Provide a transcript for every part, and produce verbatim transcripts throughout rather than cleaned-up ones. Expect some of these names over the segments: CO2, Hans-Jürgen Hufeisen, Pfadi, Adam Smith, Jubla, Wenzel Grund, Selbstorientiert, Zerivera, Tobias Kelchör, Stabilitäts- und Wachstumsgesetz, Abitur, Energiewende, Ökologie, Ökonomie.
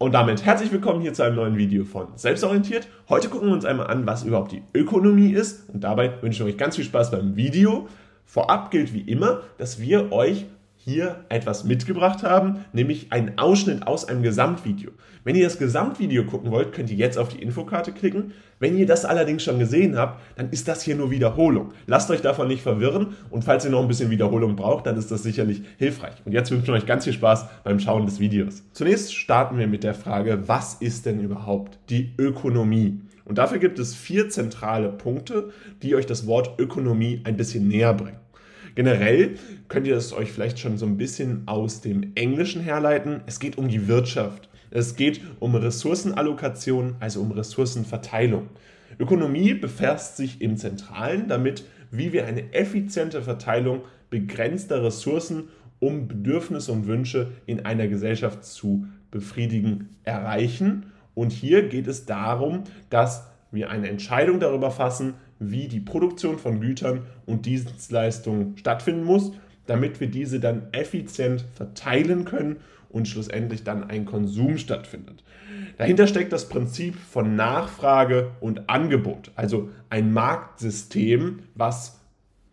Und damit herzlich willkommen hier zu einem neuen Video von Selbstorientiert. Heute gucken wir uns einmal an, was überhaupt die Ökonomie ist, und dabei wünschen wir euch ganz viel Spaß beim Video. Vorab gilt wie immer, dass wir euch hier etwas mitgebracht haben, nämlich einen Ausschnitt aus einem Gesamtvideo. Wenn ihr das Gesamtvideo gucken wollt, könnt ihr jetzt auf die Infokarte klicken. Wenn ihr das allerdings schon gesehen habt, dann ist das hier nur Wiederholung. Lasst euch davon nicht verwirren, und falls ihr noch ein bisschen Wiederholung braucht, dann ist das sicherlich hilfreich. Und jetzt wünschen wir euch ganz viel Spaß beim Schauen des Videos. Zunächst starten wir mit der Frage, was ist denn überhaupt die Ökonomie? Und dafür gibt es vier zentrale Punkte, die euch das Wort Ökonomie ein bisschen näher bringen. Generell könnt ihr das euch vielleicht schon so ein bisschen aus dem Englischen herleiten. Es geht um die Wirtschaft. Es geht um Ressourcenallokation, also um Ressourcenverteilung. Ökonomie befasst sich im Zentralen damit, wie wir eine effiziente Verteilung begrenzter Ressourcen, um Bedürfnisse und Wünsche in einer Gesellschaft zu befriedigen, erreichen. Und hier geht es darum, dass wir eine Entscheidung darüber fassen, wie die Produktion von Gütern und Dienstleistungen stattfinden muss, damit wir diese dann effizient verteilen können und schlussendlich dann ein Konsum stattfindet. Dahinter steckt das Prinzip von Nachfrage und Angebot, also ein Marktsystem, was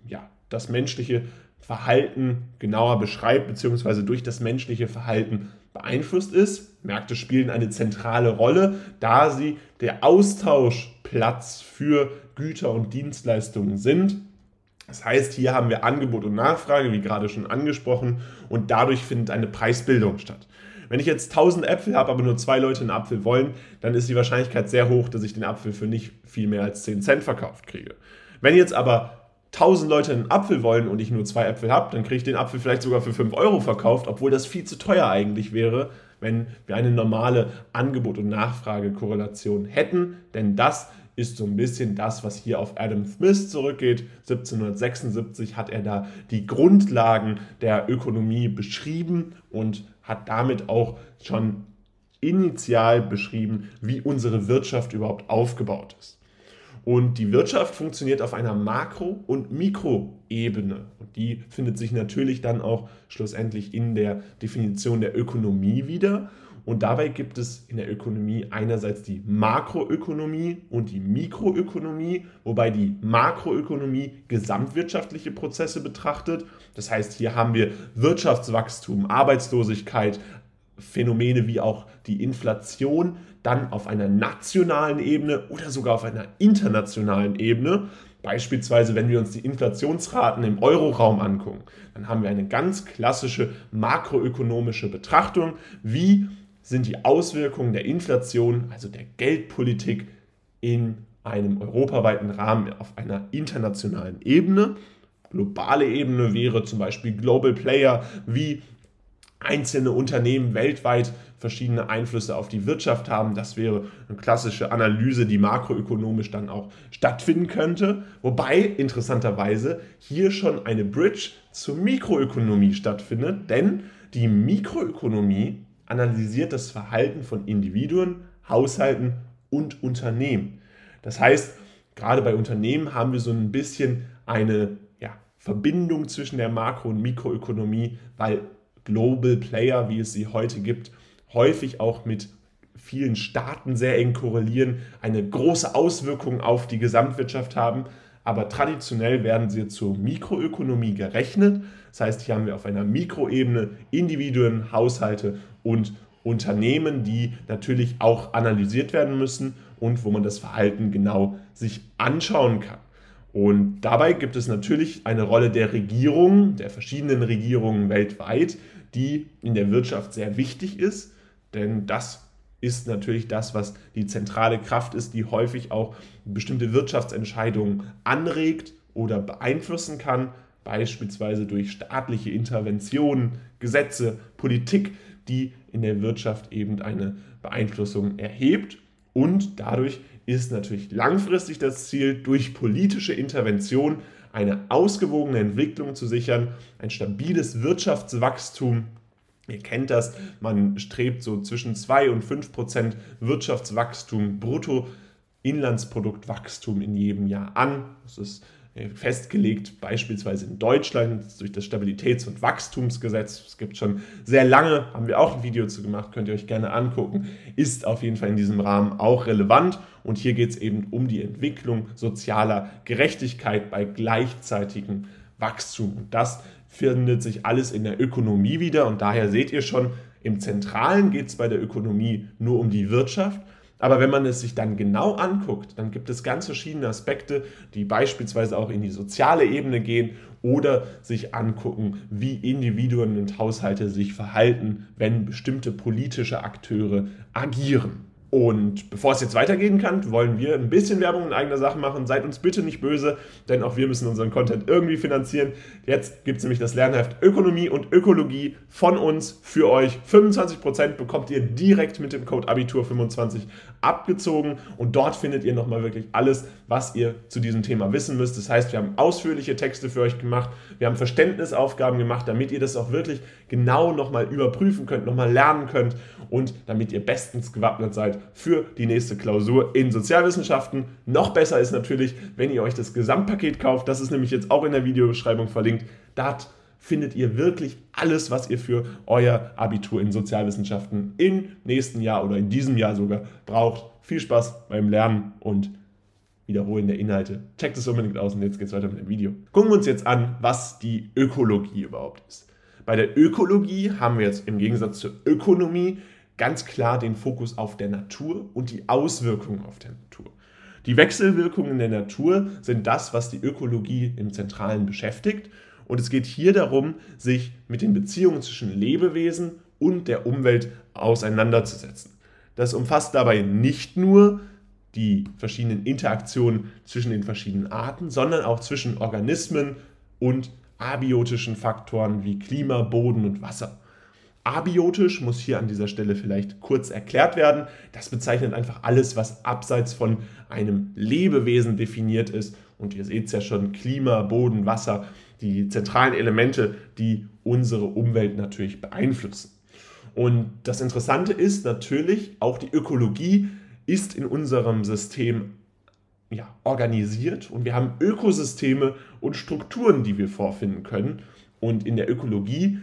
ja, das menschliche Verhalten genauer beschreibt bzw. durch das menschliche Verhalten beeinflusst ist. Märkte spielen eine zentrale Rolle, da sie der Austauschplatz für Güter und Dienstleistungen sind. Das heißt, hier haben wir Angebot und Nachfrage, wie gerade schon angesprochen, und dadurch findet eine Preisbildung statt. Wenn ich jetzt tausend Äpfel habe, aber nur zwei Leute einen Apfel wollen, dann ist die Wahrscheinlichkeit sehr hoch, dass ich den Apfel für nicht viel mehr als zehn Cent verkauft kriege. Wenn jetzt aber tausend Leute einen Apfel wollen und ich nur zwei Äpfel habe, dann kriege ich den Apfel vielleicht sogar für fünf Euro verkauft, obwohl das viel zu teuer eigentlich wäre, wenn wir eine normale Angebot- und Nachfragekorrelation hätten, denn das ist so ein bisschen das, was hier auf Adam Smith zurückgeht. siebzehnhundertsechsundsiebzig hat er da die Grundlagen der Ökonomie beschrieben und hat damit auch schon initial beschrieben, wie unsere Wirtschaft überhaupt aufgebaut ist. Und die Wirtschaft funktioniert auf einer Makro- und Mikroebene. Und die findet sich natürlich dann auch schlussendlich in der Definition der Ökonomie wieder. Und dabei gibt es in der Ökonomie einerseits die Makroökonomie und die Mikroökonomie, wobei die Makroökonomie gesamtwirtschaftliche Prozesse betrachtet. Das heißt, hier haben wir Wirtschaftswachstum, Arbeitslosigkeit, Phänomene wie auch die Inflation, dann auf einer nationalen Ebene oder sogar auf einer internationalen Ebene. Beispielsweise, wenn wir uns die Inflationsraten im Euroraum angucken, dann haben wir eine ganz klassische makroökonomische Betrachtung, wie sind die Auswirkungen der Inflation, also der Geldpolitik, in einem europaweiten Rahmen auf einer internationalen Ebene. Globale Ebene wäre zum Beispiel Global Player, wie einzelne Unternehmen weltweit verschiedene Einflüsse auf die Wirtschaft haben. Das wäre eine klassische Analyse, die makroökonomisch dann auch stattfinden könnte. Wobei interessanterweise hier schon eine Bridge zur Mikroökonomie stattfindet, denn die Mikroökonomie analysiert das Verhalten von Individuen, Haushalten und Unternehmen. Das heißt, gerade bei Unternehmen haben wir so ein bisschen eine ja, Verbindung zwischen der Makro- und Mikroökonomie, weil Global Player, wie es sie heute gibt, häufig auch mit vielen Staaten sehr eng korrelieren, eine große Auswirkung auf die Gesamtwirtschaft haben, aber traditionell werden sie zur Mikroökonomie gerechnet. Das heißt, hier haben wir auf einer Mikroebene Individuen, Haushalte und Unternehmen, die natürlich auch analysiert werden müssen und wo man das Verhalten genau sich anschauen kann. Und dabei gibt es natürlich eine Rolle der Regierungen, der verschiedenen Regierungen weltweit, die in der Wirtschaft sehr wichtig ist, denn das ist natürlich das, was die zentrale Kraft ist, die häufig auch bestimmte Wirtschaftsentscheidungen anregt oder beeinflussen kann, beispielsweise durch staatliche Interventionen, Gesetze, Politik, die in der Wirtschaft eben eine Beeinflussung erhebt. Und dadurch ist natürlich langfristig das Ziel, durch politische Intervention eine ausgewogene Entwicklung zu sichern, ein stabiles Wirtschaftswachstum. Ihr kennt das, man strebt so zwischen zwei und fünf Prozent Wirtschaftswachstum, Bruttoinlandsproduktwachstum in jedem Jahr an. Das ist festgelegt, beispielsweise in Deutschland durch das Stabilitäts- und Wachstumsgesetz. Es gibt schon sehr lange, haben wir auch ein Video zu gemacht, könnt ihr euch gerne angucken, ist auf jeden Fall in diesem Rahmen auch relevant. Und hier geht es eben um die Entwicklung sozialer Gerechtigkeit bei gleichzeitigem Wachstum. Und das findet sich alles in der Ökonomie wieder und daher seht ihr schon, im Zentralen geht es bei der Ökonomie nur um die Wirtschaft. Aber wenn man es sich dann genau anguckt, dann gibt es ganz verschiedene Aspekte, die beispielsweise auch in die soziale Ebene gehen oder sich angucken, wie Individuen und Haushalte sich verhalten, wenn bestimmte politische Akteure agieren. Und bevor es jetzt weitergehen kann, wollen wir ein bisschen Werbung in eigener Sache machen. Seid uns bitte nicht böse, denn auch wir müssen unseren Content irgendwie finanzieren. Jetzt gibt es nämlich das Lernheft Ökonomie und Ökologie von uns für euch. fünfundzwanzig Prozent bekommt ihr direkt mit dem Code Abitur fünfundzwanzig abgezogen und dort findet ihr nochmal wirklich alles, was ihr zu diesem Thema wissen müsst. Das heißt, wir haben ausführliche Texte für euch gemacht, wir haben Verständnisaufgaben gemacht, damit ihr das auch wirklich genau nochmal überprüfen könnt, nochmal lernen könnt und damit ihr bestens gewappnet seid für die nächste Klausur in Sozialwissenschaften. Noch besser ist natürlich, wenn ihr euch das Gesamtpaket kauft. Das ist nämlich jetzt auch in der Videobeschreibung verlinkt. Dort findet ihr wirklich alles, was ihr für euer Abitur in Sozialwissenschaften im nächsten Jahr oder in diesem Jahr sogar braucht. Viel Spaß beim Lernen und Wiederholen der Inhalte. Checkt es unbedingt aus und jetzt geht's weiter mit dem Video. Gucken wir uns jetzt an, was die Ökologie überhaupt ist. Bei der Ökologie haben wir jetzt im Gegensatz zur Ökonomie ganz klar den Fokus auf der Natur und die Auswirkungen auf der Natur. Die Wechselwirkungen der Natur sind das, was die Ökologie im Zentralen beschäftigt. Und es geht hier darum, sich mit den Beziehungen zwischen Lebewesen und der Umwelt auseinanderzusetzen. Das umfasst dabei nicht nur die verschiedenen Interaktionen zwischen den verschiedenen Arten, sondern auch zwischen Organismen und abiotischen Faktoren wie Klima, Boden und Wasser. Abiotisch muss hier an dieser Stelle vielleicht kurz erklärt werden. Das bezeichnet einfach alles, was abseits von einem Lebewesen definiert ist. Und ihr seht es ja schon, Klima, Boden, Wasser, die zentralen Elemente, die unsere Umwelt natürlich beeinflussen. Und das Interessante ist natürlich, auch die Ökologie ist in unserem System ja, organisiert. Und wir haben Ökosysteme und Strukturen, die wir vorfinden können. Und in der Ökologie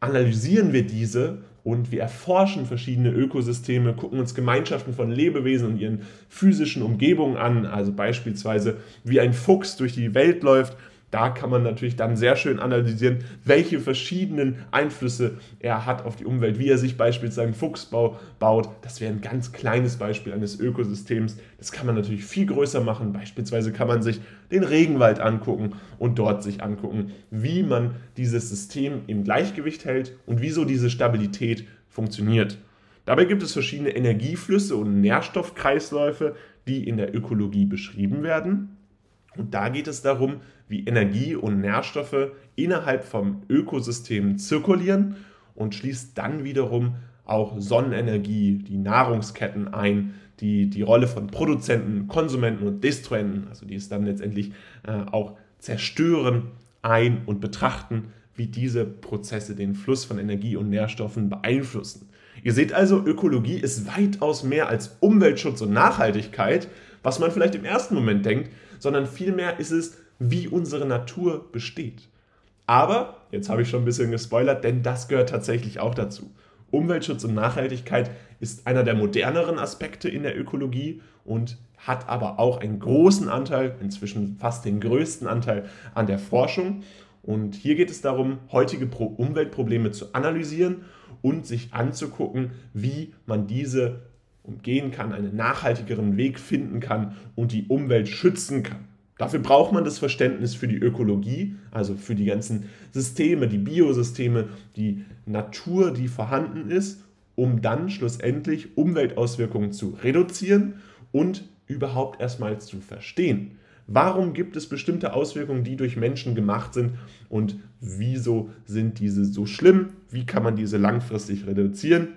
analysieren wir diese und wir erforschen verschiedene Ökosysteme, gucken uns Gemeinschaften von Lebewesen und ihren physischen Umgebungen an, also beispielsweise wie ein Fuchs durch die Welt läuft. Da kann man natürlich dann sehr schön analysieren, welche verschiedenen Einflüsse er hat auf die Umwelt, wie er sich beispielsweise einen Fuchsbau baut. Das wäre ein ganz kleines Beispiel eines Ökosystems. Das kann man natürlich viel größer machen. Beispielsweise kann man sich den Regenwald angucken und dort sich angucken, wie man dieses System im Gleichgewicht hält und wieso diese Stabilität funktioniert. Dabei gibt es verschiedene Energieflüsse und Nährstoffkreisläufe, die in der Ökologie beschrieben werden. Und da geht es darum, wie Energie und Nährstoffe innerhalb vom Ökosystem zirkulieren und schließt dann wiederum auch Sonnenenergie, die Nahrungsketten ein, die die Rolle von Produzenten, Konsumenten und Destruenten, also die es dann letztendlich äh, auch zerstören, ein und betrachten, wie diese Prozesse den Fluss von Energie und Nährstoffen beeinflussen. Ihr seht also, Ökologie ist weitaus mehr als Umweltschutz und Nachhaltigkeit, was man vielleicht im ersten Moment denkt, sondern vielmehr ist es, wie unsere Natur besteht. Aber, jetzt habe ich schon ein bisschen gespoilert, denn das gehört tatsächlich auch dazu. Umweltschutz und Nachhaltigkeit ist einer der moderneren Aspekte in der Ökologie und hat aber auch einen großen Anteil, inzwischen fast den größten Anteil an der Forschung. Und hier geht es darum, heutige Umweltprobleme zu analysieren und sich anzugucken, wie man diese umgehen kann, einen nachhaltigeren Weg finden kann und die Umwelt schützen kann. Dafür braucht man das Verständnis für die Ökologie, also für die ganzen Systeme, die Biosysteme, die Natur, die vorhanden ist, um dann schlussendlich Umweltauswirkungen zu reduzieren und überhaupt erstmal zu verstehen. Warum gibt es bestimmte Auswirkungen, die durch Menschen gemacht sind und wieso sind diese so schlimm? Wie kann man diese langfristig reduzieren?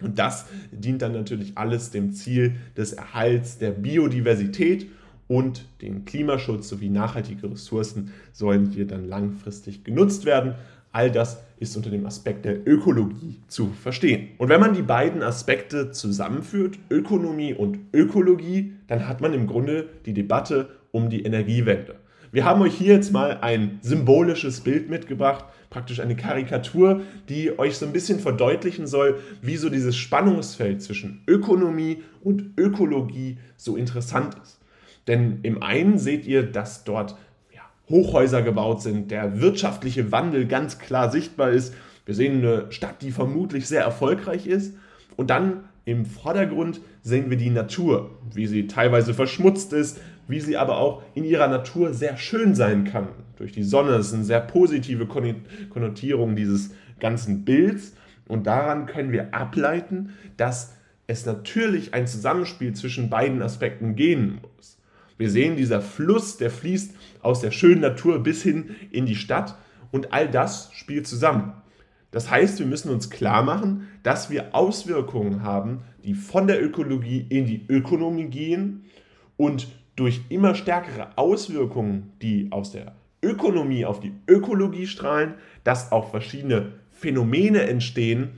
Und das dient dann natürlich alles dem Ziel des Erhalts der Biodiversität und den Klimaschutz sowie nachhaltige Ressourcen sollen hier dann langfristig genutzt werden. All das ist unter dem Aspekt der Ökologie zu verstehen. Und wenn man die beiden Aspekte zusammenführt, Ökonomie und Ökologie, dann hat man im Grunde die Debatte um die Energiewende. Wir haben euch hier jetzt mal ein symbolisches Bild mitgebracht, praktisch eine Karikatur, die euch so ein bisschen verdeutlichen soll, wie so dieses Spannungsfeld zwischen Ökonomie und Ökologie so interessant ist. Denn im einen seht ihr, dass dort ja, Hochhäuser gebaut sind, der wirtschaftliche Wandel ganz klar sichtbar ist. Wir sehen eine Stadt, die vermutlich sehr erfolgreich ist. Und dann im Vordergrund sehen wir die Natur, wie sie teilweise verschmutzt ist, wie sie aber auch in ihrer Natur sehr schön sein kann. Durch die Sonne, das ist eine sehr positive Konnotierung dieses ganzen Bilds. Und daran können wir ableiten, dass es natürlich ein Zusammenspiel zwischen beiden Aspekten gehen muss. Wir sehen dieser Fluss, der fließt aus der schönen Natur bis hin in die Stadt und all das spielt zusammen. Das heißt, wir müssen uns klar machen, dass wir Auswirkungen haben, die von der Ökologie in die Ökonomie gehen und durch immer stärkere Auswirkungen, die aus der Ökonomie auf die Ökologie strahlen, dass auch verschiedene Phänomene entstehen,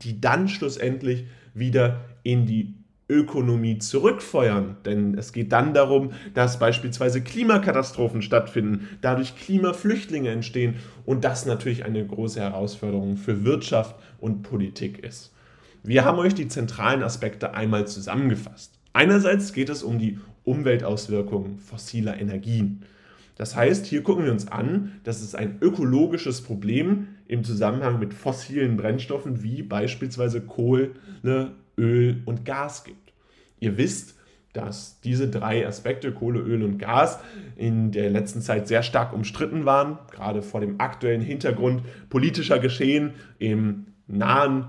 die dann schlussendlich wieder in die Ökonomie zurückfeuern. Denn es geht dann darum, dass beispielsweise Klimakatastrophen stattfinden, dadurch Klimaflüchtlinge entstehen und das natürlich eine große Herausforderung für Wirtschaft und Politik ist. Wir haben euch die zentralen Aspekte einmal zusammengefasst. Einerseits geht es um die Umweltauswirkungen fossiler Energien. Das heißt, hier gucken wir uns an, dass es ein ökologisches Problem im Zusammenhang mit fossilen Brennstoffen wie beispielsweise Kohle, Öl und Gas gibt. Ihr wisst, dass diese drei Aspekte, Kohle, Öl und Gas, in der letzten Zeit sehr stark umstritten waren, gerade vor dem aktuellen Hintergrund politischer Geschehen im nahen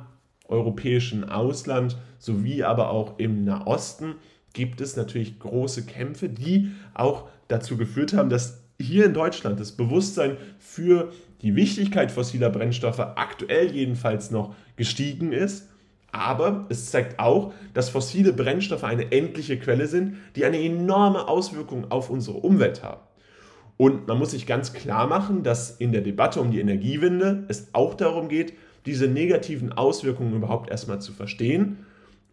europäischen Ausland sowie aber auch im Nahosten gibt es natürlich große Kämpfe, die auch dazu geführt haben, dass hier in Deutschland das Bewusstsein für die Wichtigkeit fossiler Brennstoffe aktuell jedenfalls noch gestiegen ist. Aber es zeigt auch, dass fossile Brennstoffe eine endliche Quelle sind, die eine enorme Auswirkung auf unsere Umwelt haben. Und man muss sich ganz klar machen, dass in der Debatte um die Energiewende es auch darum geht, diese negativen Auswirkungen überhaupt erstmal zu verstehen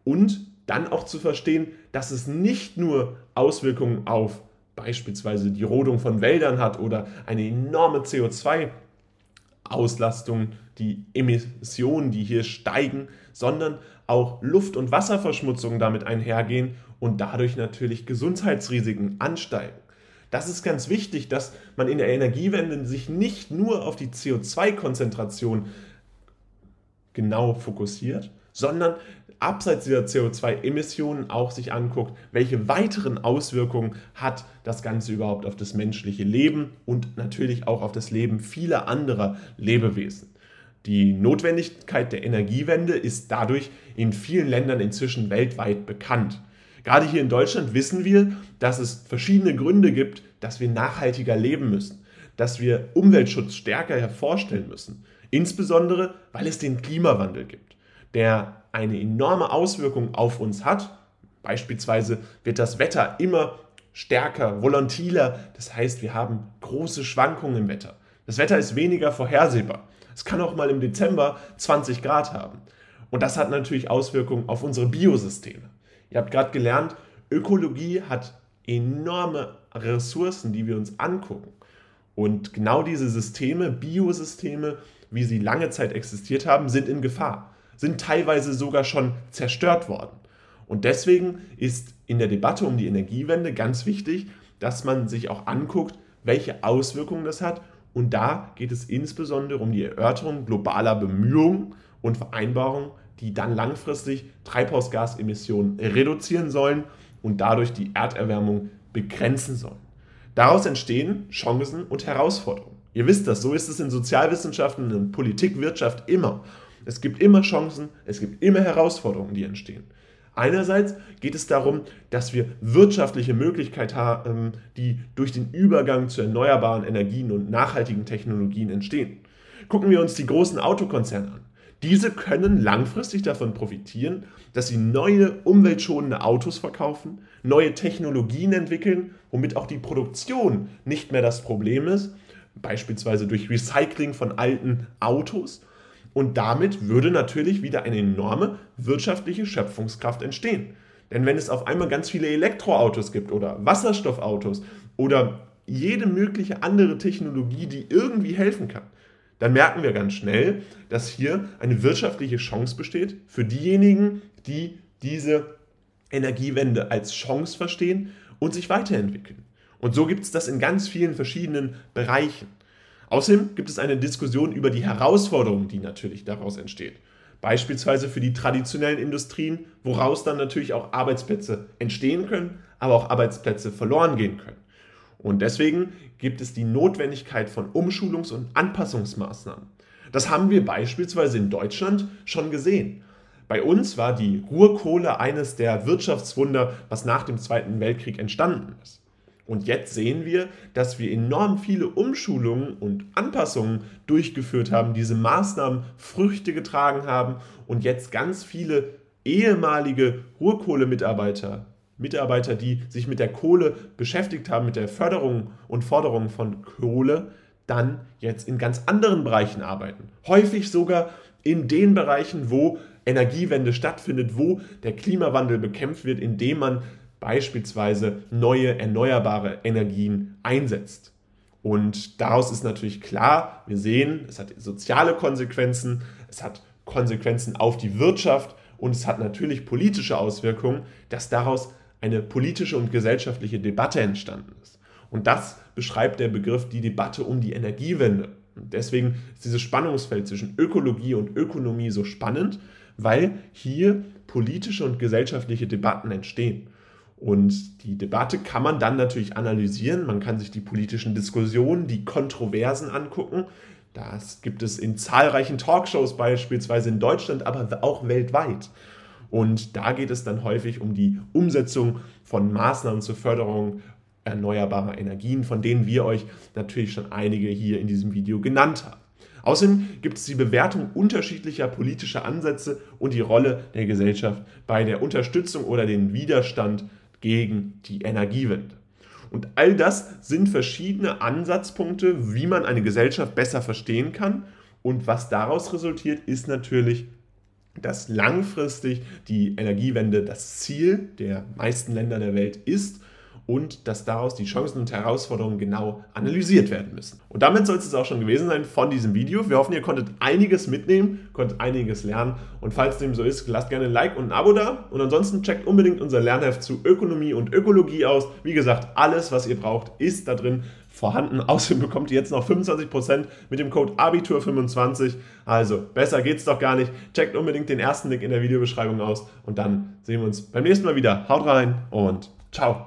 und dann auch zu verstehen, dass es nicht nur Auswirkungen auf beispielsweise die Rodung von Wäldern hat oder eine enorme C O zwei Auslastung, die Emissionen, die hier steigen, sondern auch Luft- und Wasserverschmutzung damit einhergehen und dadurch natürlich Gesundheitsrisiken ansteigen. Das ist ganz wichtig, dass man in der Energiewende sich nicht nur auf die C O zwei Konzentration genau fokussiert, sondern abseits dieser C O zwei Emissionen auch sich anguckt, welche weiteren Auswirkungen hat das Ganze überhaupt auf das menschliche Leben und natürlich auch auf das Leben vieler anderer Lebewesen. Die Notwendigkeit der Energiewende ist dadurch in vielen Ländern inzwischen weltweit bekannt. Gerade hier in Deutschland wissen wir, dass es verschiedene Gründe gibt, dass wir nachhaltiger leben müssen, dass wir Umweltschutz stärker hervorstellen müssen, insbesondere weil es den Klimawandel gibt, der eine enorme Auswirkung auf uns hat. Beispielsweise wird das Wetter immer stärker, volatiler. Das heißt, wir haben große Schwankungen im Wetter. Das Wetter ist weniger vorhersehbar. Es kann auch mal im Dezember zwanzig Grad haben. Und das hat natürlich Auswirkungen auf unsere Biosysteme. Ihr habt gerade gelernt, Ökologie hat enorme Ressourcen, die wir uns angucken. Und genau diese Systeme, Biosysteme, wie sie lange Zeit existiert haben, sind in Gefahr, sind teilweise sogar schon zerstört worden. Und deswegen ist in der Debatte um die Energiewende ganz wichtig, dass man sich auch anguckt, welche Auswirkungen das hat. Und da geht es insbesondere um die Erörterung globaler Bemühungen und Vereinbarungen, die dann langfristig Treibhausgasemissionen reduzieren sollen und dadurch die Erderwärmung begrenzen sollen. Daraus entstehen Chancen und Herausforderungen. Ihr wisst das, so ist es in Sozialwissenschaften und in Politik, Wirtschaft immer. Es gibt immer Chancen, es gibt immer Herausforderungen, die entstehen. Einerseits geht es darum, dass wir wirtschaftliche Möglichkeiten haben, die durch den Übergang zu erneuerbaren Energien und nachhaltigen Technologien entstehen. Gucken wir uns die großen Autokonzerne an. Diese können langfristig davon profitieren, dass sie neue umweltschonende Autos verkaufen, neue Technologien entwickeln, womit auch die Produktion nicht mehr das Problem ist, beispielsweise durch Recycling von alten Autos. Und damit würde natürlich wieder eine enorme wirtschaftliche Schöpfungskraft entstehen. Denn wenn es auf einmal ganz viele Elektroautos gibt oder Wasserstoffautos oder jede mögliche andere Technologie, die irgendwie helfen kann, dann merken wir ganz schnell, dass hier eine wirtschaftliche Chance besteht für diejenigen, die diese Energiewende als Chance verstehen und sich weiterentwickeln. Und so gibt es das in ganz vielen verschiedenen Bereichen. Außerdem gibt es eine Diskussion über die Herausforderung, die natürlich daraus entsteht. Beispielsweise für die traditionellen Industrien, woraus dann natürlich auch Arbeitsplätze entstehen können, aber auch Arbeitsplätze verloren gehen können. Und deswegen gibt es die Notwendigkeit von Umschulungs- und Anpassungsmaßnahmen. Das haben wir beispielsweise in Deutschland schon gesehen. Bei uns war die Ruhrkohle eines der Wirtschaftswunder, was nach dem Zweiten Weltkrieg entstanden ist. Und jetzt sehen wir, dass wir enorm viele Umschulungen und Anpassungen durchgeführt haben, diese Maßnahmen Früchte getragen haben und jetzt ganz viele ehemalige Ruhrkohlemitarbeiter, Mitarbeiter, die sich mit der Kohle beschäftigt haben, mit der Förderung und Forderung von Kohle, dann jetzt in ganz anderen Bereichen arbeiten. Häufig sogar in den Bereichen, wo Energiewende stattfindet, wo der Klimawandel bekämpft wird, indem man beispielsweise neue erneuerbare Energien einsetzt. Und daraus ist natürlich klar, wir sehen, es hat soziale Konsequenzen, es hat Konsequenzen auf die Wirtschaft und es hat natürlich politische Auswirkungen, dass daraus eine politische und gesellschaftliche Debatte entstanden ist. Und das beschreibt der Begriff die Debatte um die Energiewende. Und deswegen ist dieses Spannungsfeld zwischen Ökologie und Ökonomie so spannend, weil hier politische und gesellschaftliche Debatten entstehen. Und die Debatte kann man dann natürlich analysieren, man kann sich die politischen Diskussionen, die Kontroversen angucken. Das gibt es in zahlreichen Talkshows beispielsweise in Deutschland, aber auch weltweit. Und da geht es dann häufig um die Umsetzung von Maßnahmen zur Förderung erneuerbarer Energien, von denen wir euch natürlich schon einige hier in diesem Video genannt haben. Außerdem gibt es die Bewertung unterschiedlicher politischer Ansätze und die Rolle der Gesellschaft bei der Unterstützung oder dem Widerstand gegen die Energiewende. Und all das sind verschiedene Ansatzpunkte, wie man eine Gesellschaft besser verstehen kann. Und was daraus resultiert, ist natürlich, dass langfristig die Energiewende das Ziel der meisten Länder der Welt ist und dass daraus die Chancen und Herausforderungen genau analysiert werden müssen. Und damit soll es auch schon gewesen sein von diesem Video. Wir hoffen, ihr konntet einiges mitnehmen, konntet einiges lernen. Und falls dem so ist, lasst gerne ein Like und ein Abo da. Und ansonsten checkt unbedingt unser Lernheft zu Ökonomie und Ökologie aus. Wie gesagt, alles, was ihr braucht, ist da drin vorhanden. Außerdem bekommt ihr jetzt noch fünfundzwanzig Prozent mit dem Code Abitur fünfundzwanzig. Also besser geht's doch gar nicht. Checkt unbedingt den ersten Link in der Videobeschreibung aus. Und dann sehen wir uns beim nächsten Mal wieder. Haut rein und ciao.